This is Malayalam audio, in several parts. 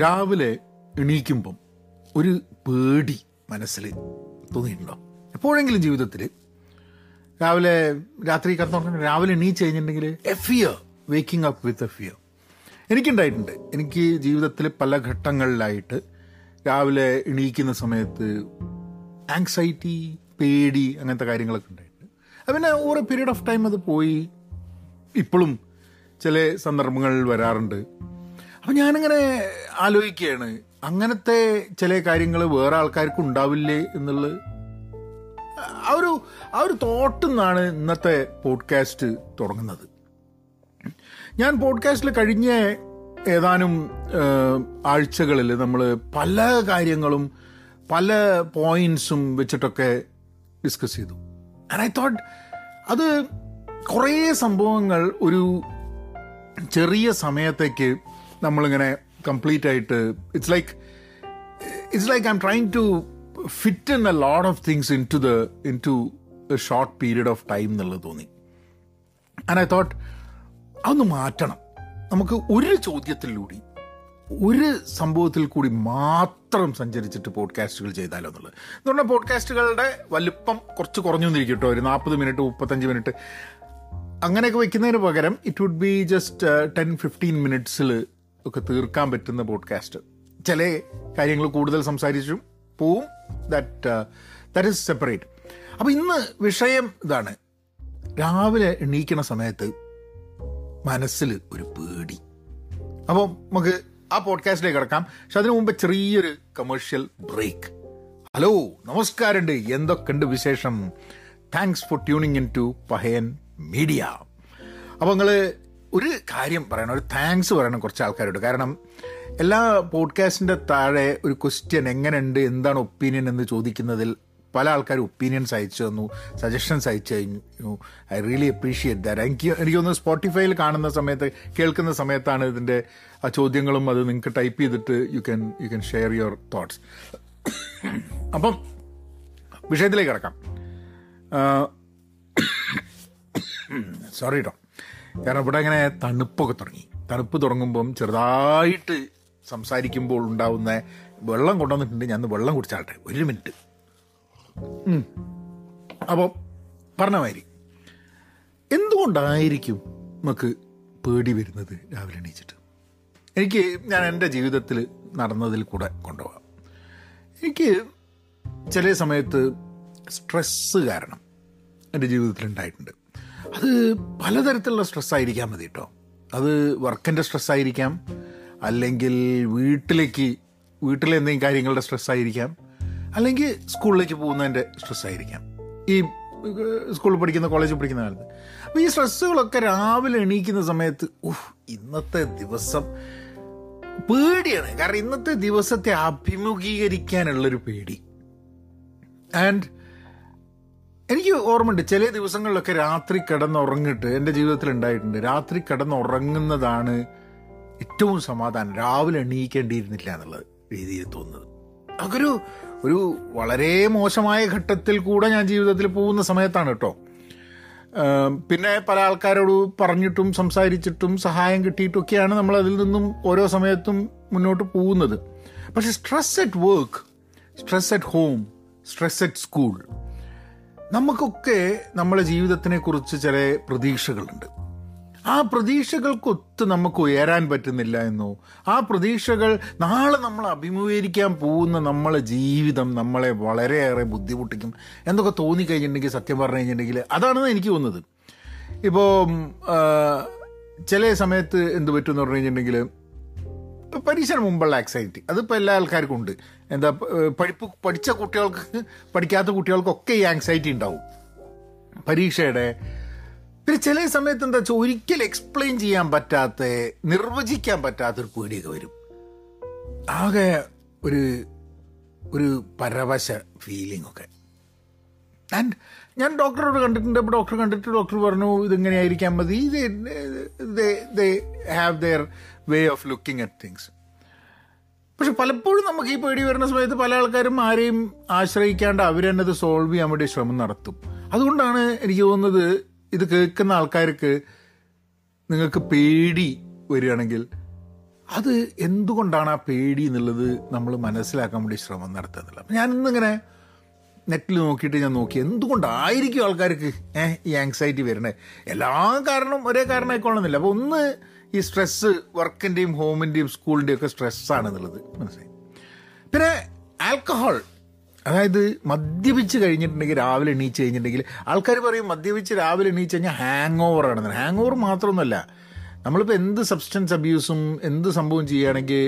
രാവിലെ എണീക്കുമ്പം ഒരു പേടി മനസ്സിൽ തോന്നിയിട്ടുണ്ടോ? എപ്പോഴെങ്കിലും ജീവിതത്തിൽ രാവിലെ രാത്രി കടന്നുറങ്ങുമ്പോൾ രാവിലെ എണീച്ച് കഴിഞ്ഞിട്ടുണ്ടെങ്കിൽ a fear, waking up with a fear എനിക്കുണ്ടായിട്ടുണ്ട്. എനിക്ക് ജീവിതത്തിൽ പല ഘട്ടങ്ങളിലായിട്ട് രാവിലെ എണീക്കുന്ന സമയത്ത് ആങ്സൈറ്റി, പേടി, അങ്ങനത്തെ കാര്യങ്ങളൊക്കെ ഉണ്ടായിട്ടുണ്ട്. അത് പിന്നെ ഓരോ പീരീഡ് ഓഫ് ടൈം അത് പോയി. ഇപ്പോഴും ചില സന്ദർഭങ്ങളിൽ വരാറുണ്ട്. അപ്പം ഞാനിങ്ങനെ ആലോചിക്കുകയാണ്, അങ്ങനത്തെ ചില കാര്യങ്ങൾ വേറെ ആൾക്കാർക്കും ഉണ്ടാവില്ലേ എന്നുള്ളത്. ആ ഒരു തോട്ടിൽ നിന്നാണ് ഇന്നത്തെ പോഡ്കാസ്റ്റ് തുടങ്ങുന്നത്. ഞാൻ പോഡ്കാസ്റ്റിൽ കഴിഞ്ഞ ഏതാനും ആഴ്ചകളിൽ നമ്മൾ പല കാര്യങ്ങളും പല പോയിന്റ്സും വെച്ചിട്ടൊക്കെ ഡിസ്കസ് ചെയ്തു. ആൻഡ് ഐ തോട്ട് അത് കുറേ സംഭവങ്ങൾ ഒരു ചെറിയ സമയത്തേക്ക് നമ്മളിങ്ങനെ കംപ്ലീറ്റ് ആയിട്ട് it's like I'm trying to fit in a lot of things in to a short period of time എന്നുള്ളത് തോന്നി. ആൻഡ് ഐ തോട്ട് അതൊന്ന് മാറ്റണം. നമുക്ക് ഒരു ചോദ്യത്തിലൂടി, ഒരു സംഭവത്തിൽ കൂടി മാത്രം സഞ്ചരിച്ചിട്ട് പോഡ്കാസ്റ്റുകൾ ചെയ്താലോ എന്നുള്ളത്. എന്ന് പറഞ്ഞാൽ പോഡ്കാസ്റ്റുകളുടെ വലുപ്പം കുറച്ച് കുറഞ്ഞു വന്നിരിക്കും കേട്ടോ. ഒരു 40 മിനിറ്റ്, 35 മിനിറ്റ് അങ്ങനെയൊക്കെ വയ്ക്കുന്നതിന് പകരം ഇറ്റ് വുഡ് ബി ജസ്റ്റ് 10-15 മിനിറ്റ്സിൽ ഒക്കെ തീർക്കാൻ പറ്റുന്ന പോഡ്കാസ്റ്റ്. ചില കാര്യങ്ങൾ കൂടുതൽ സംസാരിച്ചും പോവും. That is separate. അപ്പോൾ ഇന്ന് വിഷയം ഇതാണ്, രാവിലെ എണീക്കണ സമയത്ത് മനസ്സിൽ ഒരു പേടി. അപ്പോൾ നമുക്ക് ആ പോഡ്കാസ്റ്റിലേക്ക് കിടക്കാം. പക്ഷെ അതിനു മുമ്പ് ചെറിയൊരു കമേഴ്ഷ്യൽ ബ്രേക്ക്. ഹലോ, നമസ്കാരമുണ്ട്, എന്തൊക്കെയുണ്ട് വിശേഷം? Thanks for tuning in to Pahayan media. അപ്പോൾ നിങ്ങൾ ഒരു കാര്യം പറയണം, ഒരു താങ്ക്സ് പറയണം കുറച്ച് ആൾക്കാരോട്. കാരണം എല്ലാ പോഡ്കാസ്റ്റിൻ്റെ താഴെ ഒരു ക്വസ്റ്റ്യൻ, എങ്ങനെയുണ്ട്, എന്താണ് ഒപ്പീനിയൻ എന്ന് ചോദിക്കുന്നതിൽ പല ആൾക്കാർ ഒപ്പീനിയൻസ് അയച്ചു തന്നു, സജഷൻസ് അയച്ചു കഴിഞ്ഞു. I really appreciate that. എനിക്ക് തോന്നുന്നു സ്പോട്ടിഫൈയിൽ കാണുന്ന സമയത്ത്, കേൾക്കുന്ന സമയത്താണ് ഇതിൻ്റെ ആ ചോദ്യങ്ങളും. അത് നിങ്ങൾക്ക് ടൈപ്പ് ചെയ്തിട്ട് you can share your thoughts. അപ്പം വിഷയത്തിലേക്ക് കിടക്കാം. സോറി കേട്ടോ, കാരണം ഇവിടെ അങ്ങനെ തണുപ്പൊക്കെ തുടങ്ങി. തണുപ്പ് തുടങ്ങുമ്പം ചെറുതായിട്ട് സംസാരിക്കുമ്പോൾ ഉണ്ടാവുന്ന വെള്ളം കൊണ്ടുവന്നിട്ടുണ്ട്. ഞാൻ വെള്ളം കുടിച്ചാട്ടെ, ഒരു മിനിറ്റ്. അപ്പോൾ പറഞ്ഞ മാതിരി, എന്തുകൊണ്ടായിരിക്കും നമുക്ക് പേടി വരുന്നത് രാവിലെ എണീച്ചിട്ട്? ഞാൻ എൻ്റെ ജീവിതത്തിൽ നടന്നതിൽ കൂടെ കൊണ്ടുപോകാം. എനിക്ക് ചില സമയത്ത് സ്ട്രെസ്സ് കാരണം എൻ്റെ ജീവിതത്തിലുണ്ടായിട്ടുണ്ട്. അത് പലതരത്തിലുള്ള സ്ട്രെസ്സായിരിക്കാൻ മതി കേട്ടോ. അത് വർക്കിൻ്റെ സ്ട്രെസ്സായിരിക്കാം, അല്ലെങ്കിൽ വീട്ടിലെ എന്തെങ്കിലും കാര്യങ്ങളുടെ സ്ട്രെസ്സായിരിക്കാം, അല്ലെങ്കിൽ സ്കൂളിലേക്ക് പോകുന്നതിൻ്റെ സ്ട്രെസ്സായിരിക്കാം, ഈ സ്കൂളിൽ പഠിക്കുന്ന കോളേജിൽ പഠിക്കുന്ന കാലത്ത്. അപ്പോൾ ഈ സ്ട്രെസ്സുകളൊക്കെ രാവിലെ എണീക്കുന്ന സമയത്ത് ഇന്നത്തെ ദിവസം പേടിയാണ്. കാരണം ഇന്നത്തെ ദിവസത്തെ അഭിമുഖീകരിക്കാനുള്ളൊരു പേടി. ആൻഡ് എനിക്ക് ഓർമ്മയുണ്ട്, ചില ദിവസങ്ങളിലൊക്കെ രാത്രി കിടന്നുറങ്ങിയിട്ട്, എൻ്റെ ജീവിതത്തിൽ ഉണ്ടായിട്ടുണ്ട്, രാത്രി കിടന്നുറങ്ങുന്നതാണ് ഏറ്റവും സമാധാനം, രാവിലെ എണീക്കേണ്ടിയിരുന്നില്ല എന്നുള്ള രീതിയിൽ തോന്നുന്നത്. അതൊരു ഒരു വളരെ മോശമായ ഘട്ടത്തിൽ കൂടെ ഞാൻ ജീവിതത്തിൽ പോകുന്ന സമയത്താണ് കേട്ടോ. പിന്നെ പല ആൾക്കാരോട് പറഞ്ഞിട്ടും സംസാരിച്ചിട്ടും സഹായം കിട്ടിയിട്ടൊക്കെയാണ് നമ്മൾ അതിൽ നിന്നും ഓരോ സമയത്തും മുന്നോട്ട് പോകുന്നത്. പക്ഷേ stress at work, stress at home, stress at school, നമുക്കൊക്കെ നമ്മുടെ ജീവിതത്തിനെക്കുറിച്ച് ചില പ്രതീക്ഷകളുണ്ട്. ആ പ്രതീക്ഷകൾക്കൊത്ത് നമുക്ക് ഉയരാൻ പറ്റുന്നില്ല എന്നോ, ആ പ്രതീക്ഷകൾ നാളെ നമ്മൾ അഭിമുഖീകരിക്കാൻ പോകുന്ന നമ്മളെ ജീവിതം നമ്മളെ വളരെയേറെ ബുദ്ധിമുട്ടിക്കും എന്നൊക്കെ തോന്നിക്കഴിഞ്ഞിട്ടുണ്ടെങ്കിൽ, സത്യം പറഞ്ഞു കഴിഞ്ഞിട്ടുണ്ടെങ്കിൽ, അതാണെന്ന് എനിക്ക് തോന്നുന്നത്. ഇപ്പോൾ ചില സമയത്ത് എന്ത് പറ്റുമെന്ന് പറഞ്ഞു കഴിഞ്ഞിട്ടുണ്ടെങ്കിൽ, പരീക്ഷന് മുമ്പുള്ള ആങ്സൈറ്റി, അതിപ്പോൾ എല്ലാ ആൾക്കാർക്കും ഉണ്ട്. എന്താ, പഠിച്ച കുട്ടികൾക്ക്, പഠിക്കാത്ത കുട്ടികൾക്കൊക്കെ ഈ ആങ്സൈറ്റി ഉണ്ടാവും പരീക്ഷയുടെ. പിന്നെ ചില സമയത്ത് എന്താ വെച്ചാൽ, ഒരിക്കലും എക്സ്പ്ലെയിൻ ചെയ്യാൻ പറ്റാത്ത, നിർവചിക്കാൻ പറ്റാത്തൊരു പേടിയൊക്കെ വരും. ആകെ ഒരു പരവശ ഫീലിംഗ് ഒക്കെ. ആൻഡ് ഞാൻ ഡോക്ടറോട് കണ്ടിട്ടുണ്ട്. അപ്പോൾ ഡോക്ടർ കണ്ടിട്ട് ഡോക്ടർ പറഞ്ഞു, ഇതിങ്ങനെയായിരിക്കാൻ മതി, they have their way of looking at things. പക്ഷെ പലപ്പോഴും നമുക്ക് ഈ പേടി വരുന്ന സമയത്ത് പല ആൾക്കാരും ആരെയും ആശ്രയിക്കാണ്ട് അവർ തന്നെ അത് സോൾവ് ചെയ്യാൻ വേണ്ടി ശ്രമം നടത്തും. അതുകൊണ്ടാണ് എനിക്ക് തോന്നുന്നത്, ഇത് കേൾക്കുന്ന ആൾക്കാർക്ക് നിങ്ങൾക്ക് പേടി വരികയാണെങ്കിൽ അത് എന്തുകൊണ്ടാണ് ആ പേടി എന്നുള്ളത് നമ്മൾ മനസ്സിലാക്കാൻ വേണ്ടി ശ്രമം നടത്തുന്നില്ല. അപ്പം ഞാനിന്നിങ്ങനെ നെറ്റിൽ നോക്കിയിട്ട് നോക്കി എന്തുകൊണ്ടായിരിക്കും ആൾക്കാർക്ക് ഈ ആങ്സൈറ്റി വരണേ? എല്ലാ കാരണം ഒരേ കാരണമായിക്കോളണമെന്നില്ല. അപ്പോൾ ഒന്ന് ഈ സ്ട്രെസ്സ്, വർക്കിൻ്റെയും ഹോമിൻ്റെയും സ്കൂളിൻ്റെയും ഒക്കെ സ്ട്രെസ്സാണെന്നുള്ളത് മനസ്സിലായി. പിന്നെ ആൽക്കഹോൾ, അതായത് മദ്യപിച്ച് കഴിഞ്ഞിട്ടുണ്ടെങ്കിൽ, രാവിലെ എണീച്ച് കഴിഞ്ഞിട്ടുണ്ടെങ്കിൽ ആൾക്കാർ പറയും മദ്യപിച്ച് രാവിലെ എണീച്ച് കഴിഞ്ഞാൽ ഹാങ് ഓവർ ആണെന്ന്. ഹാങ് ഓവർ മാത്രമൊന്നുമല്ല, നമ്മളിപ്പോൾ എന്ത് സബ്സ്റ്റൻസ് അബ്യൂസും എന്ത് സംഭവം ചെയ്യുകയാണെങ്കിൽ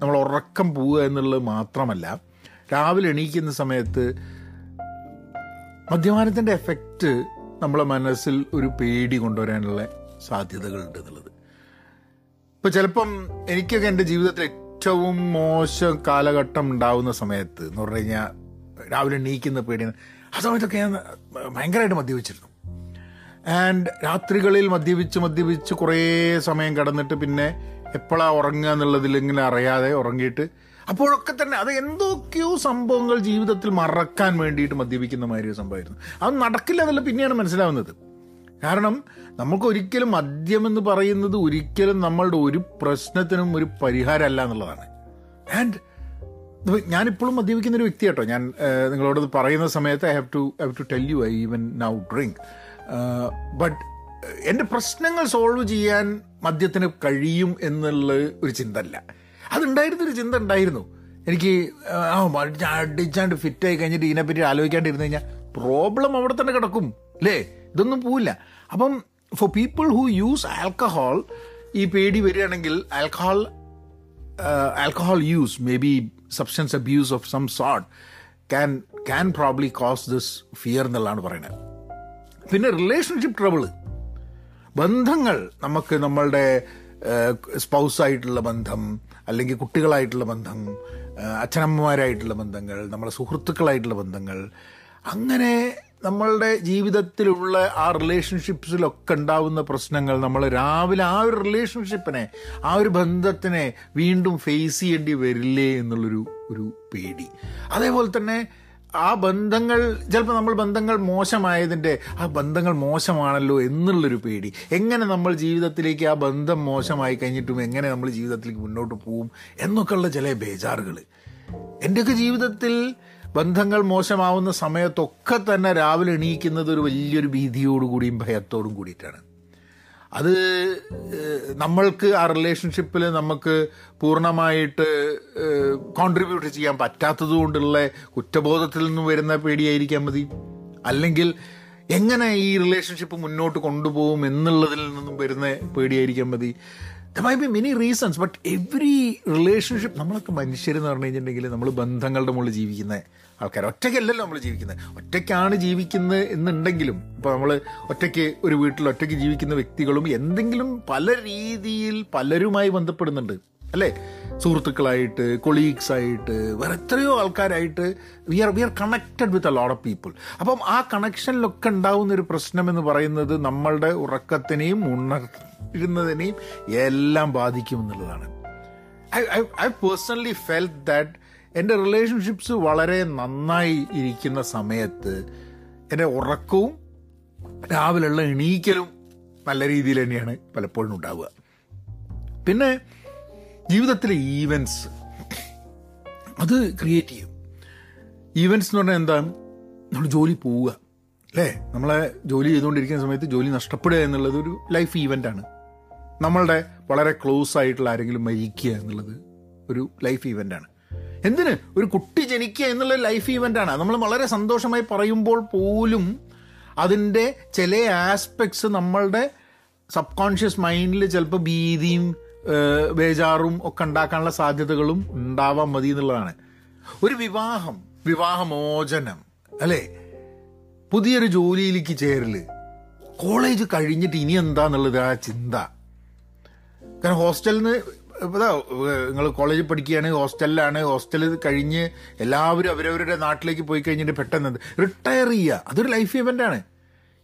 നമ്മൾ ഉറക്കം പോവുക എന്നുള്ളത് മാത്രമല്ല, രാവിലെ എണീക്കുന്ന സമയത്ത് മദ്യപാനത്തിൻ്റെ എഫക്റ്റ് നമ്മളെ മനസ്സിൽ ഒരു പേടി കൊണ്ടുവരാനുള്ള സാധ്യതകളുണ്ട് എന്നുള്ളത്. ഇപ്പോൾ ചിലപ്പം എനിക്കൊക്കെ എൻ്റെ ജീവിതത്തിൽ ഏറ്റവും മോശം കാലഘട്ടം ഉണ്ടാവുന്ന സമയത്ത് എന്ന് പറഞ്ഞു കഴിഞ്ഞാൽ രാവിലെ എണീക്കുന്ന പേടിയാണ്. ആ സമയത്തൊക്കെ ഞാൻ ഭയങ്കരമായിട്ട് മദ്യപിച്ചിരുന്നു. ആൻഡ് രാത്രികളിൽ മദ്യപിച്ച് കുറേ സമയം കിടന്നിട്ട് പിന്നെ എപ്പോഴാണ് ഉറങ്ങുക എന്നുള്ളതിലിങ്ങനെ അറിയാതെ ഉറങ്ങിയിട്ട് അപ്പോഴൊക്കെ തന്നെ അത് എന്തൊക്കെയോ സംഭവങ്ങൾ ജീവിതത്തിൽ മറക്കാൻ വേണ്ടിയിട്ട് മദ്യപിക്കുന്ന മാതിരി ഒരു സംഭവമായിരുന്നു. അത് നടക്കില്ല എന്നല്ല പിന്നെയാണ് മനസ്സിലാവുന്നത്. കാരണം നമുക്കൊരിക്കലും മദ്യമെന്ന് പറയുന്നത് ഒരിക്കലും നമ്മളുടെ ഒരു പ്രശ്നത്തിനും ഒരു പരിഹാരമല്ല എന്നുള്ളതാണ്. ആൻഡ് ഞാനിപ്പോഴും മദ്യപിക്കുന്നൊരു വ്യക്തി കേട്ടോ. ഞാൻ നിങ്ങളോടത് പറയുന്ന സമയത്ത് I have to tell you I even now drink. But എൻ്റെ പ്രശ്നങ്ങൾ സോൾവ് ചെയ്യാൻ മദ്യത്തിന് കഴിയും എന്നുള്ള ഒരു ചിന്ത അല്ല, അതുണ്ടായിരുന്നൊരു ചിന്ത ഉണ്ടായിരുന്നു എനിക്ക്. അടിച്ചാണ്ട് ഫിറ്റായി കഴിഞ്ഞിട്ട് ഇതിനെപ്പറ്റി ആലോചിക്കാണ്ടിരുന്നു കഴിഞ്ഞാൽ പ്രോബ്ലം അവിടെ തന്നെ കിടക്കും അല്ലേ, ഇതൊന്നും പോവില്ല. അപ്പം for people who use alcohol, ഈ പേടി വരികയാണെങ്കിൽ alcohol use, may be substance abuse of some sort can probably cause this fear എന്നുള്ളതാണ് പറയുന്നത്. പിന്നെ റിലേഷൻഷിപ്പ് ട്രബിള്, ബന്ധങ്ങൾ, നമ്മളുടെ സ്പൗസായിട്ടുള്ള ബന്ധം, അല്ലെങ്കിൽ കുട്ടികളായിട്ടുള്ള ബന്ധം, അച്ഛനമ്മമാരായിട്ടുള്ള ബന്ധങ്ങൾ, നമ്മളെ സുഹൃത്തുക്കളായിട്ടുള്ള ബന്ധങ്ങൾ, അങ്ങനെ നമ്മളുടെ ജീവിതത്തിലുള്ള ആ റിലേഷൻഷിപ്സിലൊക്കെ ഉണ്ടാവുന്ന പ്രശ്നങ്ങൾ നമ്മൾ രാവിലെ ആ ഒരു റിലേഷൻഷിപ്പിനെ, ആ ഒരു ബന്ധത്തിനെ വീണ്ടും ഫേസ് ചെയ്യേണ്ടി വരില്ലേ എന്നുള്ളൊരു പേടി. അതേപോലെ തന്നെ ആ ബന്ധങ്ങൾ, ചിലപ്പോൾ നമ്മൾ ബന്ധങ്ങൾ മോശമായതിൻ്റെ ആ ബന്ധങ്ങൾ മോശമാണല്ലോ എന്നുള്ളൊരു പേടി, എങ്ങനെ നമ്മൾ ജീവിതത്തിലേക്ക് ആ ബന്ധം മോശമായി കഴിഞ്ഞിട്ടും എങ്ങനെ നമ്മൾ ജീവിതത്തിലേക്ക് മുന്നോട്ട് പോവും എന്നൊക്കെയുള്ള ചില ബേജാറുകൾ. എൻ്റെയൊക്കെ ജീവിതത്തിൽ ബന്ധങ്ങൾ മോശമാവുന്ന സമയത്തൊക്കെ തന്നെ രാവിലെ എണീക്കുന്നത് ഒരു വലിയൊരു ഭീതിയോടുകൂടിയും ഭയത്തോടും കൂടിയിട്ടാണ്. അത് നമ്മൾക്ക് ആ റിലേഷൻഷിപ്പിൽ നമുക്ക് പൂർണ്ണമായിട്ട് കോൺട്രിബ്യൂട്ട് ചെയ്യാൻ പറ്റാത്തത് കൊണ്ടുള്ള കുറ്റബോധത്തിൽ നിന്നും വരുന്ന പേടിയായിരിക്കാം മതി, അല്ലെങ്കിൽ എങ്ങനെ ഈ റിലേഷൻഷിപ്പ് മുന്നോട്ട് കൊണ്ടുപോകും എന്നുള്ളതിൽ നിന്നും വരുന്ന പേടിയായിരിക്കാം മതി. There might be many reasons, but every relationship, നമ്മളൊക്കെ മനുഷ്യരെന്ന് പറഞ്ഞു കഴിഞ്ഞിട്ടുണ്ടെങ്കിൽ നമ്മൾ ബന്ധങ്ങളുടെ മുകളിൽ ജീവിക്കുന്ന ആൾക്കാർ, ഒറ്റയ്ക്കല്ലല്ലോ നമ്മൾ ജീവിക്കുന്നത്. ഒറ്റയ്ക്കാണ് ജീവിക്കുന്നത് എന്നുണ്ടെങ്കിലും ഇപ്പോൾ നമ്മൾ ഒറ്റയ്ക്ക് ഒരു വീട്ടിൽ ഒറ്റയ്ക്ക് ജീവിക്കുന്ന വ്യക്തികളും എന്തെങ്കിലും പല രീതിയിൽ പലരുമായി ബന്ധപ്പെടുന്നുണ്ട് അല്ലേ, സുഹൃത്തുക്കളായിട്ട്, കൊളീഗ്സായിട്ട്, വേറെ എത്രയോ ആൾക്കാരായിട്ട്. We are connected with a lot of people. അപ്പം ആ കണക്ഷനിലൊക്കെ ഉണ്ടാകുന്നൊരു പ്രശ്നം എന്ന് പറയുന്നത് നമ്മളുടെ ഉറക്കത്തിനെയും ഉണർന്നിരുന്നതിനെയും എല്ലാം ബാധിക്കും എന്നുള്ളതാണ്. ഐ പേഴ്സണലി ഫെൽറ്റ് ദാറ്റ് എൻ്റെ റിലേഷൻഷിപ്സ് വളരെ നന്നായി ഇരിക്കുന്ന സമയത്ത് എൻ്റെ ഉറക്കവും രാവിലെയുള്ള എണീക്കലും നല്ല രീതിയിൽ തന്നെയാണ് പലപ്പോഴും ഉണ്ടാവുക. പിന്നെ ജീവിതത്തിലെ ഈവൻസ് അത് ക്രിയേറ്റ് ചെയ്യും. ഈവൻസ് എന്ന് പറഞ്ഞാൽ എന്താ, നമ്മൾ ജോലി പോവുക അല്ലേ, നമ്മളെ ജോലി ചെയ്തുകൊണ്ടിരിക്കുന്ന സമയത്ത് ജോലി നഷ്ടപ്പെടുക എന്നുള്ളത് ഒരു ലൈഫ് ഈവൻ്റാണ്. നമ്മളുടെ വളരെ ക്ലോസ് ആയിട്ടുള്ള ആരെങ്കിലും മരിക്കുക എന്നുള്ളത് ഒരു ലൈഫ് ഈവൻ്റാണ്. എന്തിന്, ഒരു കുട്ടി ജനിക്കുക എന്നുള്ള ലൈഫ് ഈവൻ്റാണ്. നമ്മൾ വളരെ സന്തോഷമായി പറയുമ്പോൾ പോലും അതിൻ്റെ ചില ആസ്പെക്ട്സ് നമ്മളുടെ സബ് കോൺഷ്യസ് മൈൻഡിൽ ചിലപ്പോൾ ഭീതിയും ബേജാറും ഒക്കെ ഉണ്ടാക്കാനുള്ള സാധ്യതകളും ഉണ്ടാവാൻ മതി എന്നുള്ളതാണ്. ഒരു വിവാഹമോചനം അല്ലേ, പുതിയൊരു ജോലിയിലേക്ക് ചേരൽ, കോളേജ് കഴിഞ്ഞിട്ട് ഇനി എന്താന്നുള്ളത് ആ ചിന്ത. കാരണം ഹോസ്റ്റലിൽ നിന്ന് അതാ, നിങ്ങൾ കോളേജിൽ പഠിക്കുകയാണ്, ഹോസ്റ്റലിൽ കഴിഞ്ഞ് എല്ലാവരും അവരവരുടെ നാട്ടിലേക്ക് പോയി കഴിഞ്ഞിട്ട് പെട്ടെന്ന് റിട്ടയർ ചെയ്യുക, അതൊരു ലൈഫ് ഇവൻ്റാണ്.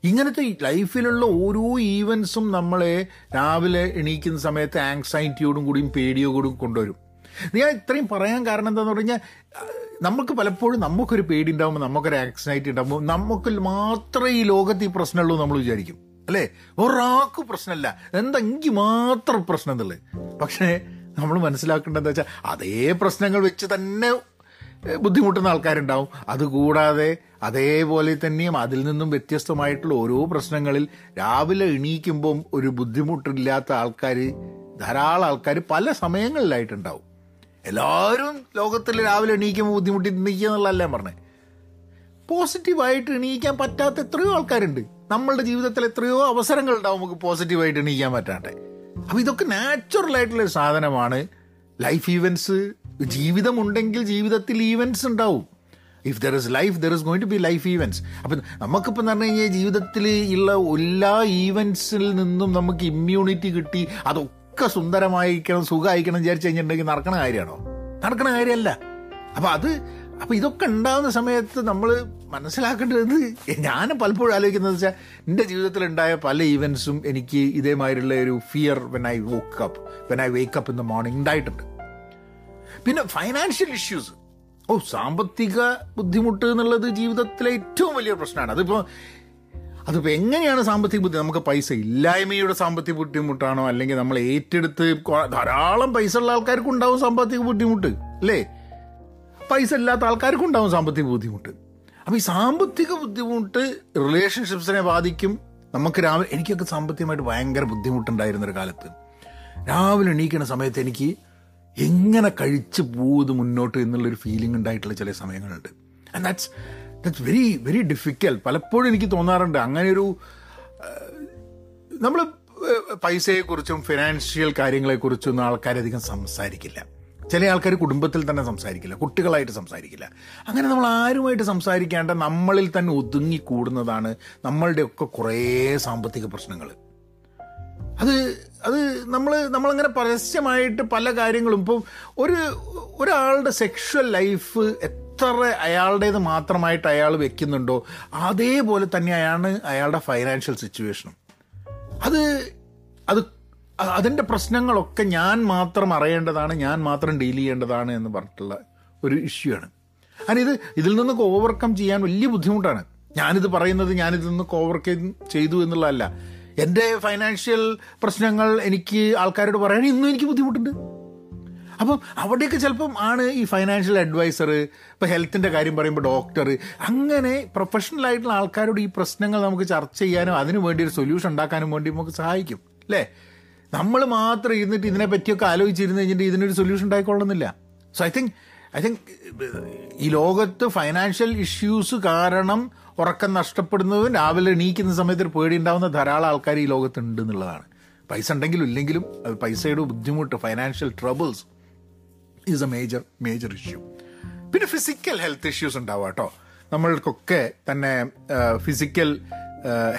ഇങ്ങനത്തെ ലൈഫിലുള്ള ഓരോ ഈവൻസും നമ്മളെ രാവിലെ എണീക്കുന്ന സമയത്ത് ആങ്സൈറ്റിയോടും കൂടിയും പേടിയോടും കൊണ്ടുവരും. ഞാൻ ഇത്രയും പറയാൻ കാരണം എന്താണെന്ന് പറഞ്ഞാൽ, നമുക്ക് പലപ്പോഴും നമുക്കൊരു പേടി ഉണ്ടാകുമ്പോൾ, നമുക്കൊരു ആങ്സൈറ്റി ഉണ്ടാകുമ്പോൾ, നമുക്ക് മാത്രമേ ഈ ലോകത്ത് ഈ പ്രശ്നമുള്ളൂ നമ്മൾ വിചാരിക്കും അല്ലേ. ഒരാൾക്ക് പ്രശ്നമല്ല, എന്തെങ്കിൽ മാത്രം പ്രശ്നം എന്നുള്ളത്. പക്ഷേ നമ്മൾ മനസ്സിലാക്കേണ്ടത് വെച്ചാൽ അതേ പ്രശ്നങ്ങൾ വെച്ച് തന്നെ ബുദ്ധിമുട്ടുന്ന ആൾക്കാരുണ്ടാവും. അതുകൂടാതെ അതേപോലെ തന്നെയും അതിൽ നിന്നും വ്യത്യസ്തമായിട്ടുള്ള ഓരോ പ്രശ്നങ്ങളിൽ രാവിലെ എണീക്കുമ്പം ഒരു ബുദ്ധിമുട്ടില്ലാത്ത ആൾക്കാർ ധാരാളം ആൾക്കാർ പല സമയങ്ങളിലായിട്ടുണ്ടാവും. എല്ലാവരും ലോകത്തിൽ രാവിലെ എണീക്കുമ്പോൾ ബുദ്ധിമുട്ടി നിൽക്കുക എന്നുള്ളതല്ലേ പറഞ്ഞത്. പോസിറ്റീവായിട്ട് എണീക്കാൻ പറ്റാത്ത എത്രയോ ആൾക്കാരുണ്ട്. നമ്മളുടെ ജീവിതത്തിൽ എത്രയോ അവസരങ്ങളുണ്ടാവും നമുക്ക് പോസിറ്റീവായിട്ട് എണീക്കാൻ പറ്റാട്ടെ. അപ്പോൾ ഇതൊക്കെ നാച്ചുറലായിട്ടുള്ളൊരു സാധനമാണ്. ലൈഫ് ഈവൻസ്, ജീവിതമുണ്ടെങ്കിൽ ജീവിതത്തിൽ ഈവൻസ് ഉണ്ടാവും. If there is life there is going to be life events. അപ്പം നമുക്കിപ്പം പറഞ്ഞു കഴിഞ്ഞാൽ ജീവിതത്തിൽ ഉള്ള എല്ലാ ഈവൻസിൽ നിന്നും നമുക്ക് ഇമ്മ്യൂണിറ്റി കിട്ടി അതൊക്കെ സുന്ദരമായിരിക്കണം സുഖമായിരിക്കണം വിചാരിച്ചു കഴിഞ്ഞിട്ടുണ്ടെങ്കിൽ നടക്കണ കാര്യമാണോ? നടക്കണ കാര്യമല്ല. അപ്പം ഇതൊക്കെ ഉണ്ടാകുന്ന സമയത്ത് നമ്മൾ മനസ്സിലാക്കേണ്ടത്, ഞാൻ പലപ്പോഴും ആലോചിക്കുന്നത് വെച്ചാൽ എൻ്റെ ജീവിതത്തിലുണ്ടായ പല ഈവൻസും എനിക്ക് ഇതേമാതിരിയുള്ള ഒരു fear when I wake up in the morning ഉണ്ടായിട്ടുണ്ട്. പിന്നെ ഫൈനാൻഷ്യൽ ഇഷ്യൂസ്, സാമ്പത്തിക ബുദ്ധിമുട്ട് എന്നുള്ളത് ജീവിതത്തിലെ ഏറ്റവും വലിയൊരു പ്രശ്നമാണ്. അതിപ്പോൾ എങ്ങനെയാണ് സാമ്പത്തിക ബുദ്ധി? നമുക്ക് പൈസ ഇല്ലായ്മയുടെ സാമ്പത്തിക ബുദ്ധിമുട്ടാണോ, അല്ലെങ്കിൽ നമ്മൾ ഏറ്റെടുത്ത് ധാരാളം പൈസ ഉള്ള ആൾക്കാർക്കുണ്ടാവും സാമ്പത്തിക ബുദ്ധിമുട്ട് അല്ലേ? പൈസ ഇല്ലാത്ത ആൾക്കാർക്കുണ്ടാവും സാമ്പത്തിക ബുദ്ധിമുട്ട്. അപ്പോൾ ഈ സാമ്പത്തിക ബുദ്ധിമുട്ട് റിലേഷൻഷിപ്സിനെ ബാധിക്കും. നമുക്ക് രാവിലെ എനിക്കൊക്കെ സാമ്പത്തികമായിട്ട് ഭയങ്കര ബുദ്ധിമുട്ടുണ്ടായിരുന്നൊരു കാലത്ത് രാവിലെ എണീക്കുന്ന സമയത്ത് എനിക്ക് എങ്ങനെ കഴിച്ചു പോകുന്നത് മുന്നോട്ട് എന്നുള്ളൊരു ഫീലിംഗ് ഉണ്ടായിട്ടുള്ള ചില സമയങ്ങളുണ്ട്. And that's very very difficult. പലപ്പോഴും എനിക്ക് തോന്നാറുണ്ട് അങ്ങനെയൊരു നമ്മൾ പൈസയെക്കുറിച്ചും ഫിനാൻഷ്യൽ കാര്യങ്ങളെക്കുറിച്ചൊന്നും ആൾക്കാരധികം സംസാരിക്കില്ല. ചില ആൾക്കാർ കുടുംബത്തിൽ തന്നെ സംസാരിക്കില്ല, കുട്ടികളായിട്ട് സംസാരിക്കില്ല. അങ്ങനെ നമ്മൾ ആരുമായിട്ട് സംസാരിക്കാണ്ട് നമ്മളിൽ തന്നെ ഒതുങ്ങിക്കൂടുന്നതാണ് നമ്മളുടെയൊക്കെ കുറേ സാമ്പത്തിക പ്രശ്നങ്ങൾ. അത് നമ്മളങ്ങനെ പരസ്യമായിട്ട് പല കാര്യങ്ങളും ഇപ്പം ഒരാളുടെ സെക്ഷൽ ലൈഫ് എത്ര അയാളുടേത് മാത്രമായിട്ട് അയാൾ വെക്കുന്നുണ്ടോ അതേപോലെ തന്നെയാണ് അയാളുടെ ഫൈനാൻഷ്യൽ സിറ്റുവേഷനും. അത് അതിൻ്റെ പ്രശ്നങ്ങളൊക്കെ ഞാൻ മാത്രം അറിയേണ്ടതാണ്, ഞാൻ മാത്രം ഡീൽ ചെയ്യേണ്ടതാണ് എന്ന് പറഞ്ഞിട്ടുള്ള ഒരു ഇഷ്യൂ ആണ്. കാരണം ഇതിൽ നിന്നൊക്കെ ഓവർകം ചെയ്യാൻ വലിയ ബുദ്ധിമുട്ടാണ്. ഞാനിത് പറയുന്നത് ഞാനിതിൽ നിന്നൊക്കെ ഓവർകം ചെയ്തു എന്നുള്ളതല്ല. എൻ്റെ ഫൈനാൻഷ്യൽ പ്രശ്നങ്ങൾ എനിക്ക് ആൾക്കാരോട് പറയാൻ ഇന്നും എനിക്ക് ബുദ്ധിമുട്ടുണ്ട്. അപ്പം അവിടെയൊക്കെ ചിലപ്പം ആണ് ഈ ഫൈനാൻഷ്യൽ അഡ്വൈസർ, ഇപ്പോൾ ഹെൽത്തിൻ്റെ കാര്യം പറയുമ്പോൾ ഡോക്ടർ, അങ്ങനെ പ്രൊഫഷണലായിട്ടുള്ള ആൾക്കാരോട് ഈ പ്രശ്നങ്ങൾ നമുക്ക് ചർച്ച ചെയ്യാനും അതിനു വേണ്ടി ഒരു സൊല്യൂഷൻ ഉണ്ടാക്കാനും വേണ്ടി നമുക്ക് സഹായിക്കും അല്ലേ? നമ്മൾ മാത്രം ഇരുന്നിട്ട് ഇതിനെപ്പറ്റിയൊക്കെ ആലോചിച്ചിരുന്ന് കഴിഞ്ഞിട്ട് ഇതിനൊരു സൊല്യൂഷൻ ഉണ്ടായിക്കൊള്ളുന്നില്ല. സോ ഐ തിങ്ക് ഈ ലോകത്ത് ഫൈനാൻഷ്യൽ ഇഷ്യൂസ് കാരണം ഉറക്കം നഷ്ടപ്പെടുന്നതും രാവിലെ എണീക്കുന്ന സമയത്ത് ഒരു പേടി ഉണ്ടാകുന്ന ധാരാളം ആൾക്കാർ ഈ ലോകത്തുണ്ട് എന്നുള്ളതാണ്. പൈസ ഉണ്ടെങ്കിലും ഇല്ലെങ്കിലും പൈസയുടെ ബുദ്ധിമുട്ട്, financial troubles is a major major issue. പിന്നെ ഫിസിക്കൽ ഹെൽത്ത് ഇഷ്യൂസ് ഉണ്ടാവുക കേട്ടോ. നമ്മൾക്കൊക്കെ തന്നെ ഫിസിക്കൽ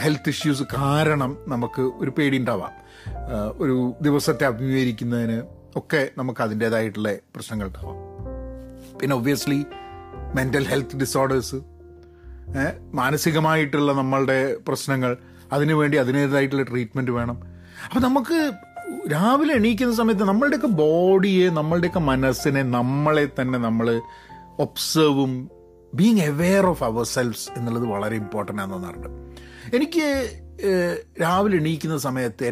ഹെൽത്ത് ഇഷ്യൂസ് കാരണം നമുക്ക് ഒരു പേടി ഉണ്ടാവാം. ഒരു ദിവസത്തെ അഭിമുഖീകരിക്കുന്നതിന് ഒക്കെ നമുക്ക് അതിൻ്റേതായിട്ടുള്ള പ്രശ്നങ്ങൾ ഉണ്ടാവാം. പിന്നെ ഒബ്വിയസ്ലി മെൻ്റൽ ഹെൽത്ത് ഡിസോർഡേഴ്സ്, മാനസികമായിട്ടുള്ള നമ്മളുടെ പ്രശ്നങ്ങൾ, അതിനുവേണ്ടി അതിൻ്റേതായിട്ടുള്ള ട്രീറ്റ്മെൻറ്റ് വേണം. അപ്പോൾ നമുക്ക് രാവിലെ എണീക്കുന്ന സമയത്ത് നമ്മളുടെയൊക്കെ ബോഡിയെ, നമ്മളുടെയൊക്കെ മനസ്സിനെ, നമ്മളെ തന്നെ നമ്മൾ ഒബ്സർവും being aware of ourselves എന്നുള്ളത് വളരെ ഇമ്പോർട്ടൻ്റ് ആണെന്ന് പറഞ്ഞിട്ടുണ്ട്. എനിക്ക് രാവിലെ എണീക്കുന്ന സമയത്ത്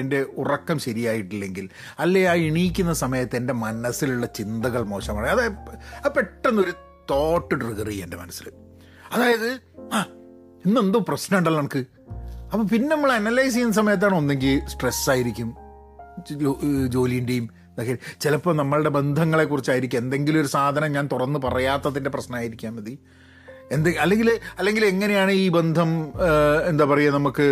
എൻ്റെ ഉറക്കം ശരിയായിട്ടില്ലെങ്കിൽ, അല്ലെങ്കിൽ ആ എണീക്കുന്ന സമയത്ത് എൻ്റെ മനസ്സിലുള്ള ചിന്തകൾ മോശമാണ്. അത് പെട്ടെന്നൊരു തോട്ട് ട്രിഗർ ചെയ്യും എൻ്റെ മനസ്സിൽ. അതായത് ഇന്നെന്തോ പ്രശ്നം ഉണ്ടല്ലോ നമുക്ക്. അപ്പോൾ പിന്നെ നമ്മൾ അനലൈസ് ചെയ്യുന്ന സമയത്താണ് ഒന്നെങ്കിൽ സ്ട്രെസ്സായിരിക്കും, ജോലിൻ്റെയും ഇതൊക്കെ, ചിലപ്പോൾ നമ്മളുടെ ബന്ധങ്ങളെക്കുറിച്ചായിരിക്കും, എന്തെങ്കിലും ഒരു സാധനം ഞാൻ തുറന്ന് പറയാത്തതിൻ്റെ പ്രശ്നമായിരിക്കാം മതി, അല്ലെങ്കിൽ എങ്ങനെയാണ് ഈ ബന്ധം, എന്താ പറയുക, നമുക്ക്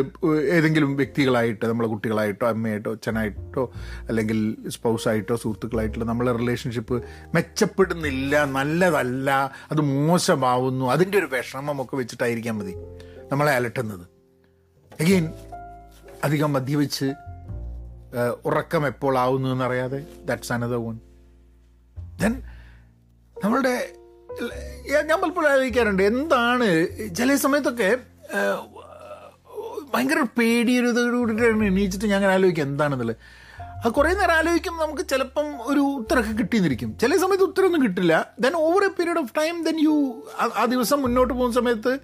ഏതെങ്കിലും വ്യക്തികളായിട്ട്, നമ്മളെ കുട്ടികളായിട്ടോ അമ്മയായിട്ടോ അച്ഛനായിട്ടോ അല്ലെങ്കിൽ സ്പൗസായിട്ടോ സുഹൃത്തുക്കളായിട്ടുള്ള നമ്മളെ റിലേഷൻഷിപ്പ് മെച്ചപ്പെടുന്നില്ല, നല്ലതല്ല, അത് മോശമാവുന്നു, അതിൻ്റെ ഒരു വിഷമമൊക്കെ വെച്ചിട്ടായിരിക്കാം മതി നമ്മളെ അലട്ടുന്നത്. അഗെയിൻ അധികം മദ്യപിച്ച് ഉറക്കം എപ്പോഴാവുന്നു എന്നറിയാതെ, ദാറ്റ്സ് അനദർ വൺ. ദെൻ നമ്മളുടെ ഞാൻ പലപ്പോഴും ആലോചിക്കാറുണ്ട് എന്താണ് ചില സമയത്തൊക്കെ ഭയങ്കര പേടിയൊരുതോടുകൂടിയിട്ടാണ് എണീച്ചിട്ട് ഞാൻ അങ്ങനെ ആലോചിക്കുക എന്താണെന്നുള്ളത്. അത് കുറേ നേരം ആലോചിക്കുമ്പോൾ നമുക്ക് ചിലപ്പം ഒരു ഉത്തരമൊക്കെ കിട്ടിയെന്നിരിക്കും, ചില സമയത്ത് ഉത്തരമൊന്നും കിട്ടില്ല. Then over a period of time then ആ ദിവസം മുന്നോട്ട് പോകുന്ന സമയത്ത്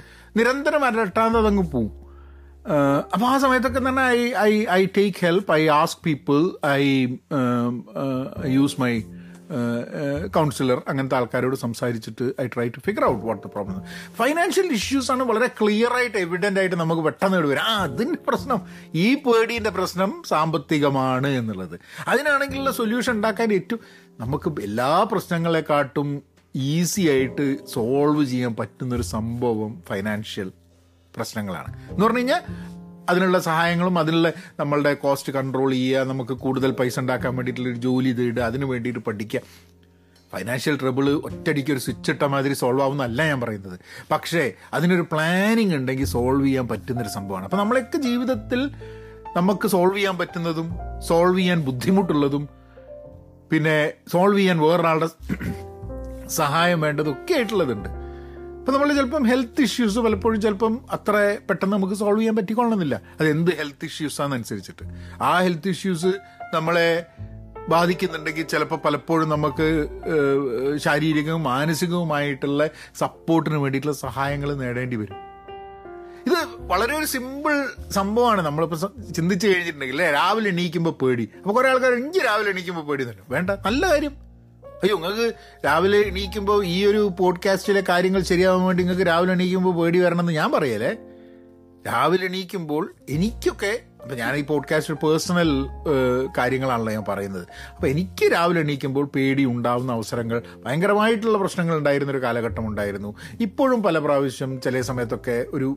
നിരന്തരം അലട്ടാതെ അതങ്ങ് പോവും. അപ്പോൾ ആ സമയത്തൊക്കെ തന്നെ I take help, I ask people, I use my counsellor, അങ്ങനത്തെ ആൾക്കാരോട് സംസാരിച്ചിട്ട് I try to figure out what the problem. Financial ഇഷ്യൂസാണ് വളരെ ക്ലിയർ ആയിട്ട് എവിഡൻ്റ് ആയിട്ട് നമുക്ക് പെട്ടെന്ന് ഇടവരും, ആ അതിൻ്റെ പ്രശ്നം, ഈ പേടീൻ്റെ പ്രശ്നം സാമ്പത്തികമാണ് എന്നുള്ളത്. അതിനാണെങ്കിലുള്ള സൊല്യൂഷൻ ഉണ്ടാക്കാൻ ഏറ്റവും നമുക്ക് എല്ലാ പ്രശ്നങ്ങളെക്കാട്ടും ഈസി ആയിട്ട് സോൾവ് ചെയ്യാൻ പറ്റുന്നൊരു സംഭവം ഫൈനാൻഷ്യൽ പ്രശ്നങ്ങളാണ് എന്ന് പറഞ്ഞു കഴിഞ്ഞാൽ. അതിനുള്ള സഹായങ്ങളും അതിനുള്ള നമ്മളുടെ കോസ്റ്റ് കൺട്രോൾ ചെയ്യുക, നമുക്ക് കൂടുതൽ പൈസ ഉണ്ടാക്കാൻ വേണ്ടിയിട്ടുള്ളൊരു ജോലി ചെയ്ത് അതിന് വേണ്ടിയിട്ട് പഠിക്കുക. ഫൈനാൻഷ്യൽ ട്രബിൾ ഒറ്റയടിക്കൊരു സ്വിച്ച് ഇട്ട മാതിരി സോൾവ് ആവുമെന്നല്ല ഞാൻ പറയുന്നത്, പക്ഷേ അതിനൊരു പ്ലാനിങ് ഉണ്ടെങ്കിൽ സോൾവ് ചെയ്യാൻ പറ്റുന്നൊരു സംഭവമാണ്. അപ്പോൾ നമ്മളൊക്കെ ജീവിതത്തിൽ നമുക്ക് സോൾവ് ചെയ്യാൻ പറ്റുന്നതും സോൾവ് ചെയ്യാൻ ബുദ്ധിമുട്ടുള്ളതും പിന്നെ സോൾവ് ചെയ്യാൻ വേറൊരാളുടെ സഹായം വേണ്ടതൊക്കെ ആയിട്ടുള്ളതുണ്ട്. അപ്പോൾ നമ്മൾ ചിലപ്പം ഹെൽത്ത് ഇഷ്യൂസ് പലപ്പോഴും ചിലപ്പം അത്ര പെട്ടെന്ന് നമുക്ക് സോൾവ് ചെയ്യാൻ പറ്റിക്കൊള്ളണമെന്നില്ല, അതെന്ത് ഹെൽത്ത് ഇഷ്യൂസാണെന്നനുസരിച്ചിട്ട്. ആ ഹെൽത്ത് ഇഷ്യൂസ് നമ്മളെ ബാധിക്കുന്നുണ്ടെങ്കിൽ ചിലപ്പോൾ പലപ്പോഴും നമുക്ക് ശാരീരികവും മാനസികവുമായിട്ടുള്ള സപ്പോർട്ടിന് വേണ്ടിയിട്ടുള്ള സഹായങ്ങൾ നേടേണ്ടി വരും. ഇത് വളരെ ഒരു സിമ്പിൾ സംഭവമാണ്. നമ്മളിപ്പോൾ ചിന്തിച്ച് കഴിഞ്ഞിട്ടുണ്ടെങ്കിൽ രാവിലെ എണീക്കുമ്പോൾ പേടി, അപ്പോൾ കുറേ ആൾക്കാർ എനിക്ക് രാവിലെ എണീക്കുമ്പോൾ പേടി തന്നെ വേണ്ട, നല്ല കാര്യം, അയ്യോ നിങ്ങൾക്ക് രാവിലെ എണീക്കുമ്പോൾ ഈ ഒരു പോഡ്കാസ്റ്റിലെ കാര്യങ്ങൾ ശരിയാവാൻ വേണ്ടി നിങ്ങൾക്ക് രാവിലെ എണീക്കുമ്പോൾ പേടി വരണമെന്ന് ഞാൻ പറയലേ. രാവിലെ എണീക്കുമ്പോൾ എനിക്കൊക്കെ, അപ്പം ഞാൻ ഈ പോഡ്കാസ്റ്റ് പേഴ്സണൽ കാര്യങ്ങളാണല്ലോ ഞാൻ പറയുന്നത്, അപ്പോൾ എനിക്ക് രാവിലെ എണീക്കുമ്പോൾ പേടി ഉണ്ടാകുന്ന അവസരങ്ങൾ, ഭയങ്കരമായിട്ടുള്ള പ്രശ്നങ്ങൾ ഉണ്ടായിരുന്നൊരു കാലഘട്ടം ഉണ്ടായിരുന്നു. ഇപ്പോഴും പല പ്രാവശ്യം ചില സമയത്തൊക്കെ ഒരു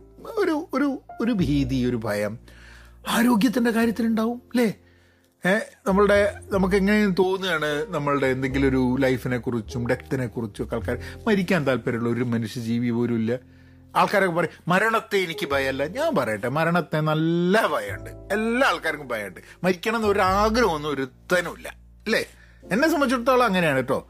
ഒരു ഒരു ഒരു ഭീതി, ഒരു ഭയം ആരോഗ്യത്തിൻ്റെ കാര്യത്തിലുണ്ടാവും അല്ലേ. നമ്മളുടെ നമുക്ക് എങ്ങനെയും തോന്നുകയാണ് നമ്മളുടെ എന്തെങ്കിലും ഒരു ലൈഫിനെ കുറിച്ചും ഡെത്തിനെ കുറിച്ചും ഒക്കെ. ആൾക്കാർ മരിക്കാൻ താല്പര്യമുള്ള ഒരു മനുഷ്യജീവി പോലും ഇല്ല. ആൾക്കാരൊക്കെ പറയും മരണത്തെ എനിക്ക് ഭയമല്ല. ഞാൻ പറയട്ടെ, മരണത്തെ നല്ല ഭയമുണ്ട്, എല്ലാ ആൾക്കാർക്കും ഭയമുണ്ട്. മരിക്കണം എന്നൊരാഗ്രഹമൊന്നും ഒരുത്തനുമില്ല അല്ലേ, എന്നെ സംബന്ധിച്ചിടത്തോളം അങ്ങനെയാണ് കേട്ടോ.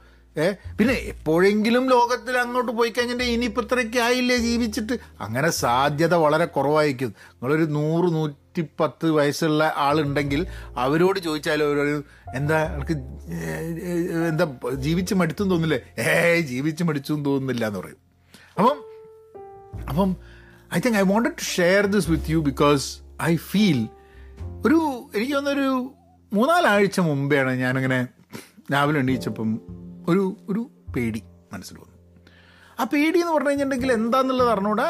പിന്നെ എപ്പോഴെങ്കിലും ലോകത്തിൽ അങ്ങോട്ട് പോയി കഴിഞ്ഞിട്ട് ഇനിയിപ്പോൾ ഇത്രയ്ക്ക് ആയില്ലേ ജീവിച്ചിട്ട്, അങ്ങനെ സാധ്യത വളരെ കുറവായിരിക്കും. നിങ്ങളൊരു 100-110 വയസ്സുള്ള ആളുണ്ടെങ്കിൽ അവരോട് ചോദിച്ചാലും അവരോട് എന്താ എനിക്ക് എന്താ ജീവിച്ച് മടുത്തെന്ന് തോന്നില്ലേ, ജീവിച്ച് മടിച്ചു തോന്നുന്നില്ല എന്ന് പറയും. അപ്പം I think I wanted to share this with you because I feel എനിക്ക് തോന്നുന്നൊരു 3-4 ആഴ്ച മുമ്പെയാണ് ഞാനിങ്ങനെ രാവിലെ എണീച്ചപ്പം ഒരു പേടി മനസ്സിൽ വന്നു. ആ പേടി എന്ന് പറഞ്ഞു കഴിഞ്ഞിട്ടുണ്ടെങ്കിൽ എന്താണെന്നുള്ളത് അറിഞ്ഞുകൂടാ,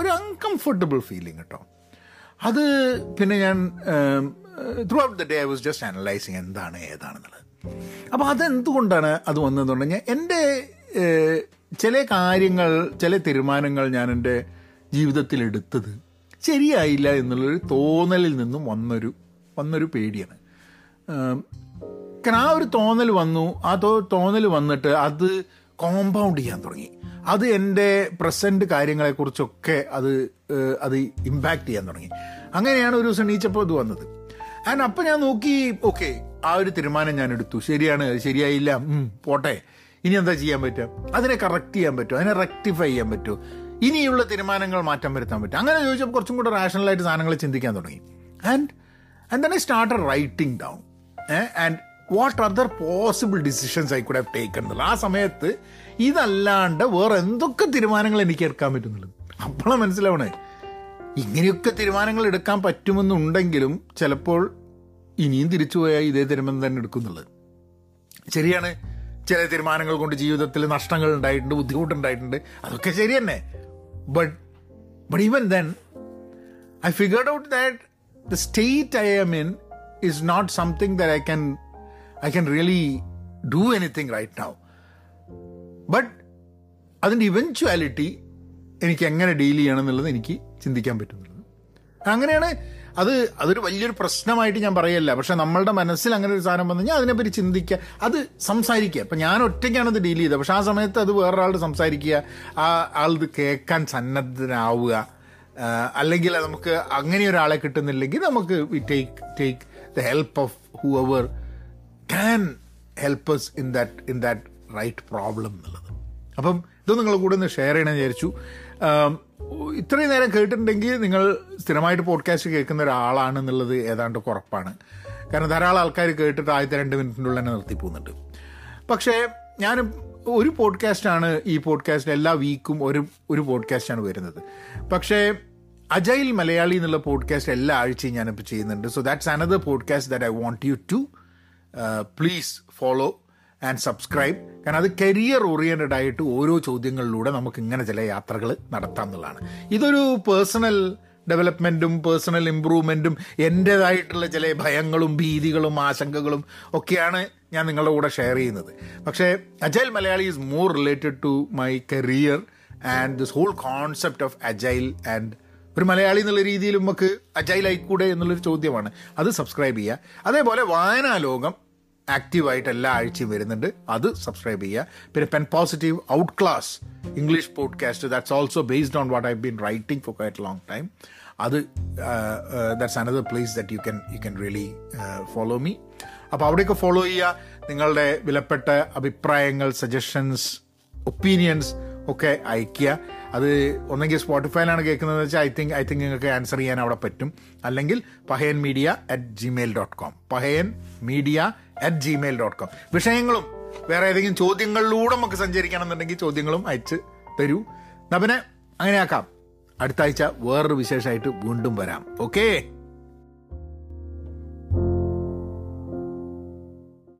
ഒരു അൺകംഫർട്ടബിൾ ഫീലിംഗ് കേട്ടോ അത്. പിന്നെ ഞാൻ throughout the day I was just analysing എന്താണ് ഏതാണെന്നുള്ളത്. അപ്പോൾ അതെന്തുകൊണ്ടാണ് അത് വന്നതെന്ന് പറഞ്ഞു കഴിഞ്ഞാൽ, എൻ്റെ ചില കാര്യങ്ങൾ, ചില തീരുമാനങ്ങൾ ഞാൻ എൻ്റെ ജീവിതത്തിൽ എടുത്തത് ശരിയായില്ല എന്നുള്ളൊരു തോന്നലിൽ നിന്നും വന്നൊരു പേടിയാണ്. ആ ഒരു തോന്നൽ വന്നു, ആ തോന്നൽ വന്നിട്ട് അത് കോമ്പൗണ്ട് ചെയ്യാൻ തുടങ്ങി. അത് എൻ്റെ പ്രസൻറ്റ് കാര്യങ്ങളെക്കുറിച്ചൊക്കെ അത് ഇമ്പാക്റ്റ് ചെയ്യാൻ തുടങ്ങി. അങ്ങനെയാണ് ഒരു ദിവസം എണീച്ചപ്പോൾ ഇത് വന്നത്. ആൻഡ് അപ്പം ഞാൻ നോക്കി, ഓക്കെ ആ ഒരു തീരുമാനം ഞാൻ എടുത്തു, ശരിയാണ്, ശരിയായില്ല, പോട്ടെ, ഇനി എന്താ ചെയ്യാൻ പറ്റുക, അതിനെ കറക്റ്റ് ചെയ്യാൻ പറ്റുമോ, അതിനെ റെക്ടിഫൈ ചെയ്യാൻ പറ്റുമോ, ഇനിയുള്ള തീരുമാനങ്ങൾ മാറ്റം വരുത്താൻ പറ്റും. അങ്ങനെ ചോദിച്ചപ്പോൾ കുറച്ചും കൂടെ റാഷണലായിട്ട് സാധനങ്ങൾ ചിന്തിക്കാൻ തുടങ്ങി. And then I started writing down and what other possible decisions I could have taken എന്നുള്ളത്. ആ സമയത്ത് ഇതല്ലാണ്ട് വേറെ എന്തൊക്കെ തീരുമാനങ്ങൾ എനിക്ക് എടുക്കാൻ പറ്റുന്നുള്ളൂ. അപ്പോഴാണ് മനസ്സിലാവണേ ഇങ്ങനെയൊക്കെ തീരുമാനങ്ങൾ എടുക്കാൻ പറ്റുമെന്നുണ്ടെങ്കിലും ചിലപ്പോൾ ഇനിയും തിരിച്ചു പോയാൽ ഇതേ തീരുമാനം തന്നെ എടുക്കുന്നുള്ളത് ശരിയാണ്. ചില തീരുമാനങ്ങൾ കൊണ്ട് ജീവിതത്തിൽ നഷ്ടങ്ങൾ ഉണ്ടായിട്ടുണ്ട്, ബുദ്ധിമുട്ടുണ്ടായിട്ടുണ്ട്, അതൊക്കെ ശരി തന്നെ. But even then I figured out that the state I am in is not something that I can really do anything right now. But അതിൻ്റെ ഇവൻച്വാലിറ്റി എനിക്ക് എങ്ങനെ ഡീൽ ചെയ്യണം എന്നുള്ളത് എനിക്ക് ചിന്തിക്കാൻ പറ്റുന്നുള്ളത്. അങ്ങനെയാണ് അതൊരു വലിയൊരു പ്രശ്നമായിട്ട് ഞാൻ പറയല്ല, പക്ഷേ നമ്മളുടെ മനസ്സിൽ അങ്ങനെ ഒരു സാധനം വന്നു കഴിഞ്ഞാൽ അതിനെപ്പറ്റി ചിന്തിക്കുക, അത് സംസാരിക്കുക. ഇപ്പം ഞാൻ ഒറ്റയ്ക്കാണത് ഡീൽ ചെയ്തത്, പക്ഷേ ആ സമയത്ത് അത് വേറൊരാളോട് സംസാരിക്കുക, ആ ആളത് കേൾക്കാൻ സന്നദ്ധനാവുക, അല്ലെങ്കിൽ നമുക്ക് അങ്ങനെ ഒരാളെ കിട്ടുന്നില്ലെങ്കിൽ നമുക്ക് take the help of whoever can help us in that right problem എന്നുള്ളത്. അപ്പം ഇത് നിങ്ങളുടെ കൂടെ ഒന്ന് ഷെയർ ചെയ്യണമെന്ന് വിചാരിച്ചു. ഇത്രയും നേരം കേട്ടിട്ടുണ്ടെങ്കിൽ നിങ്ങൾ സ്ഥിരമായിട്ട് പോഡ്കാസ്റ്റ് കേൾക്കുന്ന ഒരാളാണെന്നുള്ളത് ഏതാണ്ട് ഉറപ്പാണ്. കാരണം ധാരാളം ആൾക്കാർ കേട്ടിട്ട് ആദ്യത്തെ 2 മിനിറ്റിനുള്ളിൽ തന്നെ നിർത്തി പോകുന്നുണ്ട്. പക്ഷേ ഞാൻ ഒരു പോഡ്കാസ്റ്റാണ്, ഈ പോഡ്കാസ്റ്റ് എല്ലാ വീക്കും ഒരു പോഡ്കാസ്റ്റാണ് വരുന്നത്. പക്ഷേ അജൈൽ മലയാളി എന്നുള്ള പോഡ്കാസ്റ്റ് എല്ലാ ആഴ്ചയും ഞാനിപ്പോൾ ചെയ്യുന്നുണ്ട്. So that's another podcast that I want you to please follow and subscribe. കാരണം അത് കരിയർ ഓറിയൻറ്റഡ് ആയിട്ട് ഓരോ ചോദ്യങ്ങളിലൂടെ നമുക്ക് ഇങ്ങനെ ചില യാത്രകൾ നടത്താം എന്നുള്ളതാണ്. ഇതൊരു പേഴ്സണൽ ഡെവലപ്മെൻറ്റും പേഴ്സണൽ ഇമ്പ്രൂവ്മെൻറ്റും എൻ്റേതായിട്ടുള്ള ചില ഭയങ്ങളും ഭീതികളും ആശങ്കകളും ഒക്കെയാണ് ഞാൻ നിങ്ങളുടെ കൂടെ ഷെയർ ചെയ്യുന്നത്. പക്ഷേ agile Malayali is more related to my career and this whole concept of agile and ഒരു മലയാളി എന്നുള്ള രീതിയിൽ നമുക്ക് അജൈൽ ആയിക്കൂടെ എന്നുള്ളൊരു ചോദ്യമാണ്. അത് സബ്സ്ക്രൈബ് ചെയ്യുക. അതേപോലെ വായനാ ലോകം ആക്റ്റീവായിട്ട് എല്ലാ ആഴ്ചയും വരുന്നുണ്ട്, അത് സബ്സ്ക്രൈബ് ചെയ്യുക. പിന്നെ pen positive out class English podcast, that's also based on what I been writing for quite a long time. അത് that's another place that you can really follow me. അപ്പോൾ അവിടെയൊക്കെ ഫോളോ ചെയ്യുക. നിങ്ങളുടെ വിലപ്പെട്ട അഭിപ്രായങ്ങൾ, സജഷൻസ്, ഒപ്പീനിയൻസ് ഒക്കെ അയയ്ക്കുക. അത് ഒന്നെങ്കിൽ സ്പോട്ടിഫൈയിലാണ് കേൾക്കുന്നത് വെച്ചാൽ ഐ തിങ്ക് നിങ്ങൾക്ക് ആൻസർ ചെയ്യാൻ അവിടെ പറ്റും. അല്ലെങ്കിൽ pahayanmedia@gmail.com pahayanmedia@gmail.com. വിഷയങ്ങളും വേറെ ഏതെങ്കിലും ചോദ്യങ്ങളിലൂടെ നമുക്ക് സഞ്ചരിക്കണം എന്നുണ്ടെങ്കിൽ ചോദ്യങ്ങളും അയച്ച് തരൂ. എന്നാൽ പിന്നെ അങ്ങനെയാക്കാം. അടുത്ത ആഴ്ച വേറൊരു വിശേഷമായിട്ട് വീണ്ടും വരാം. ഓക്കേ.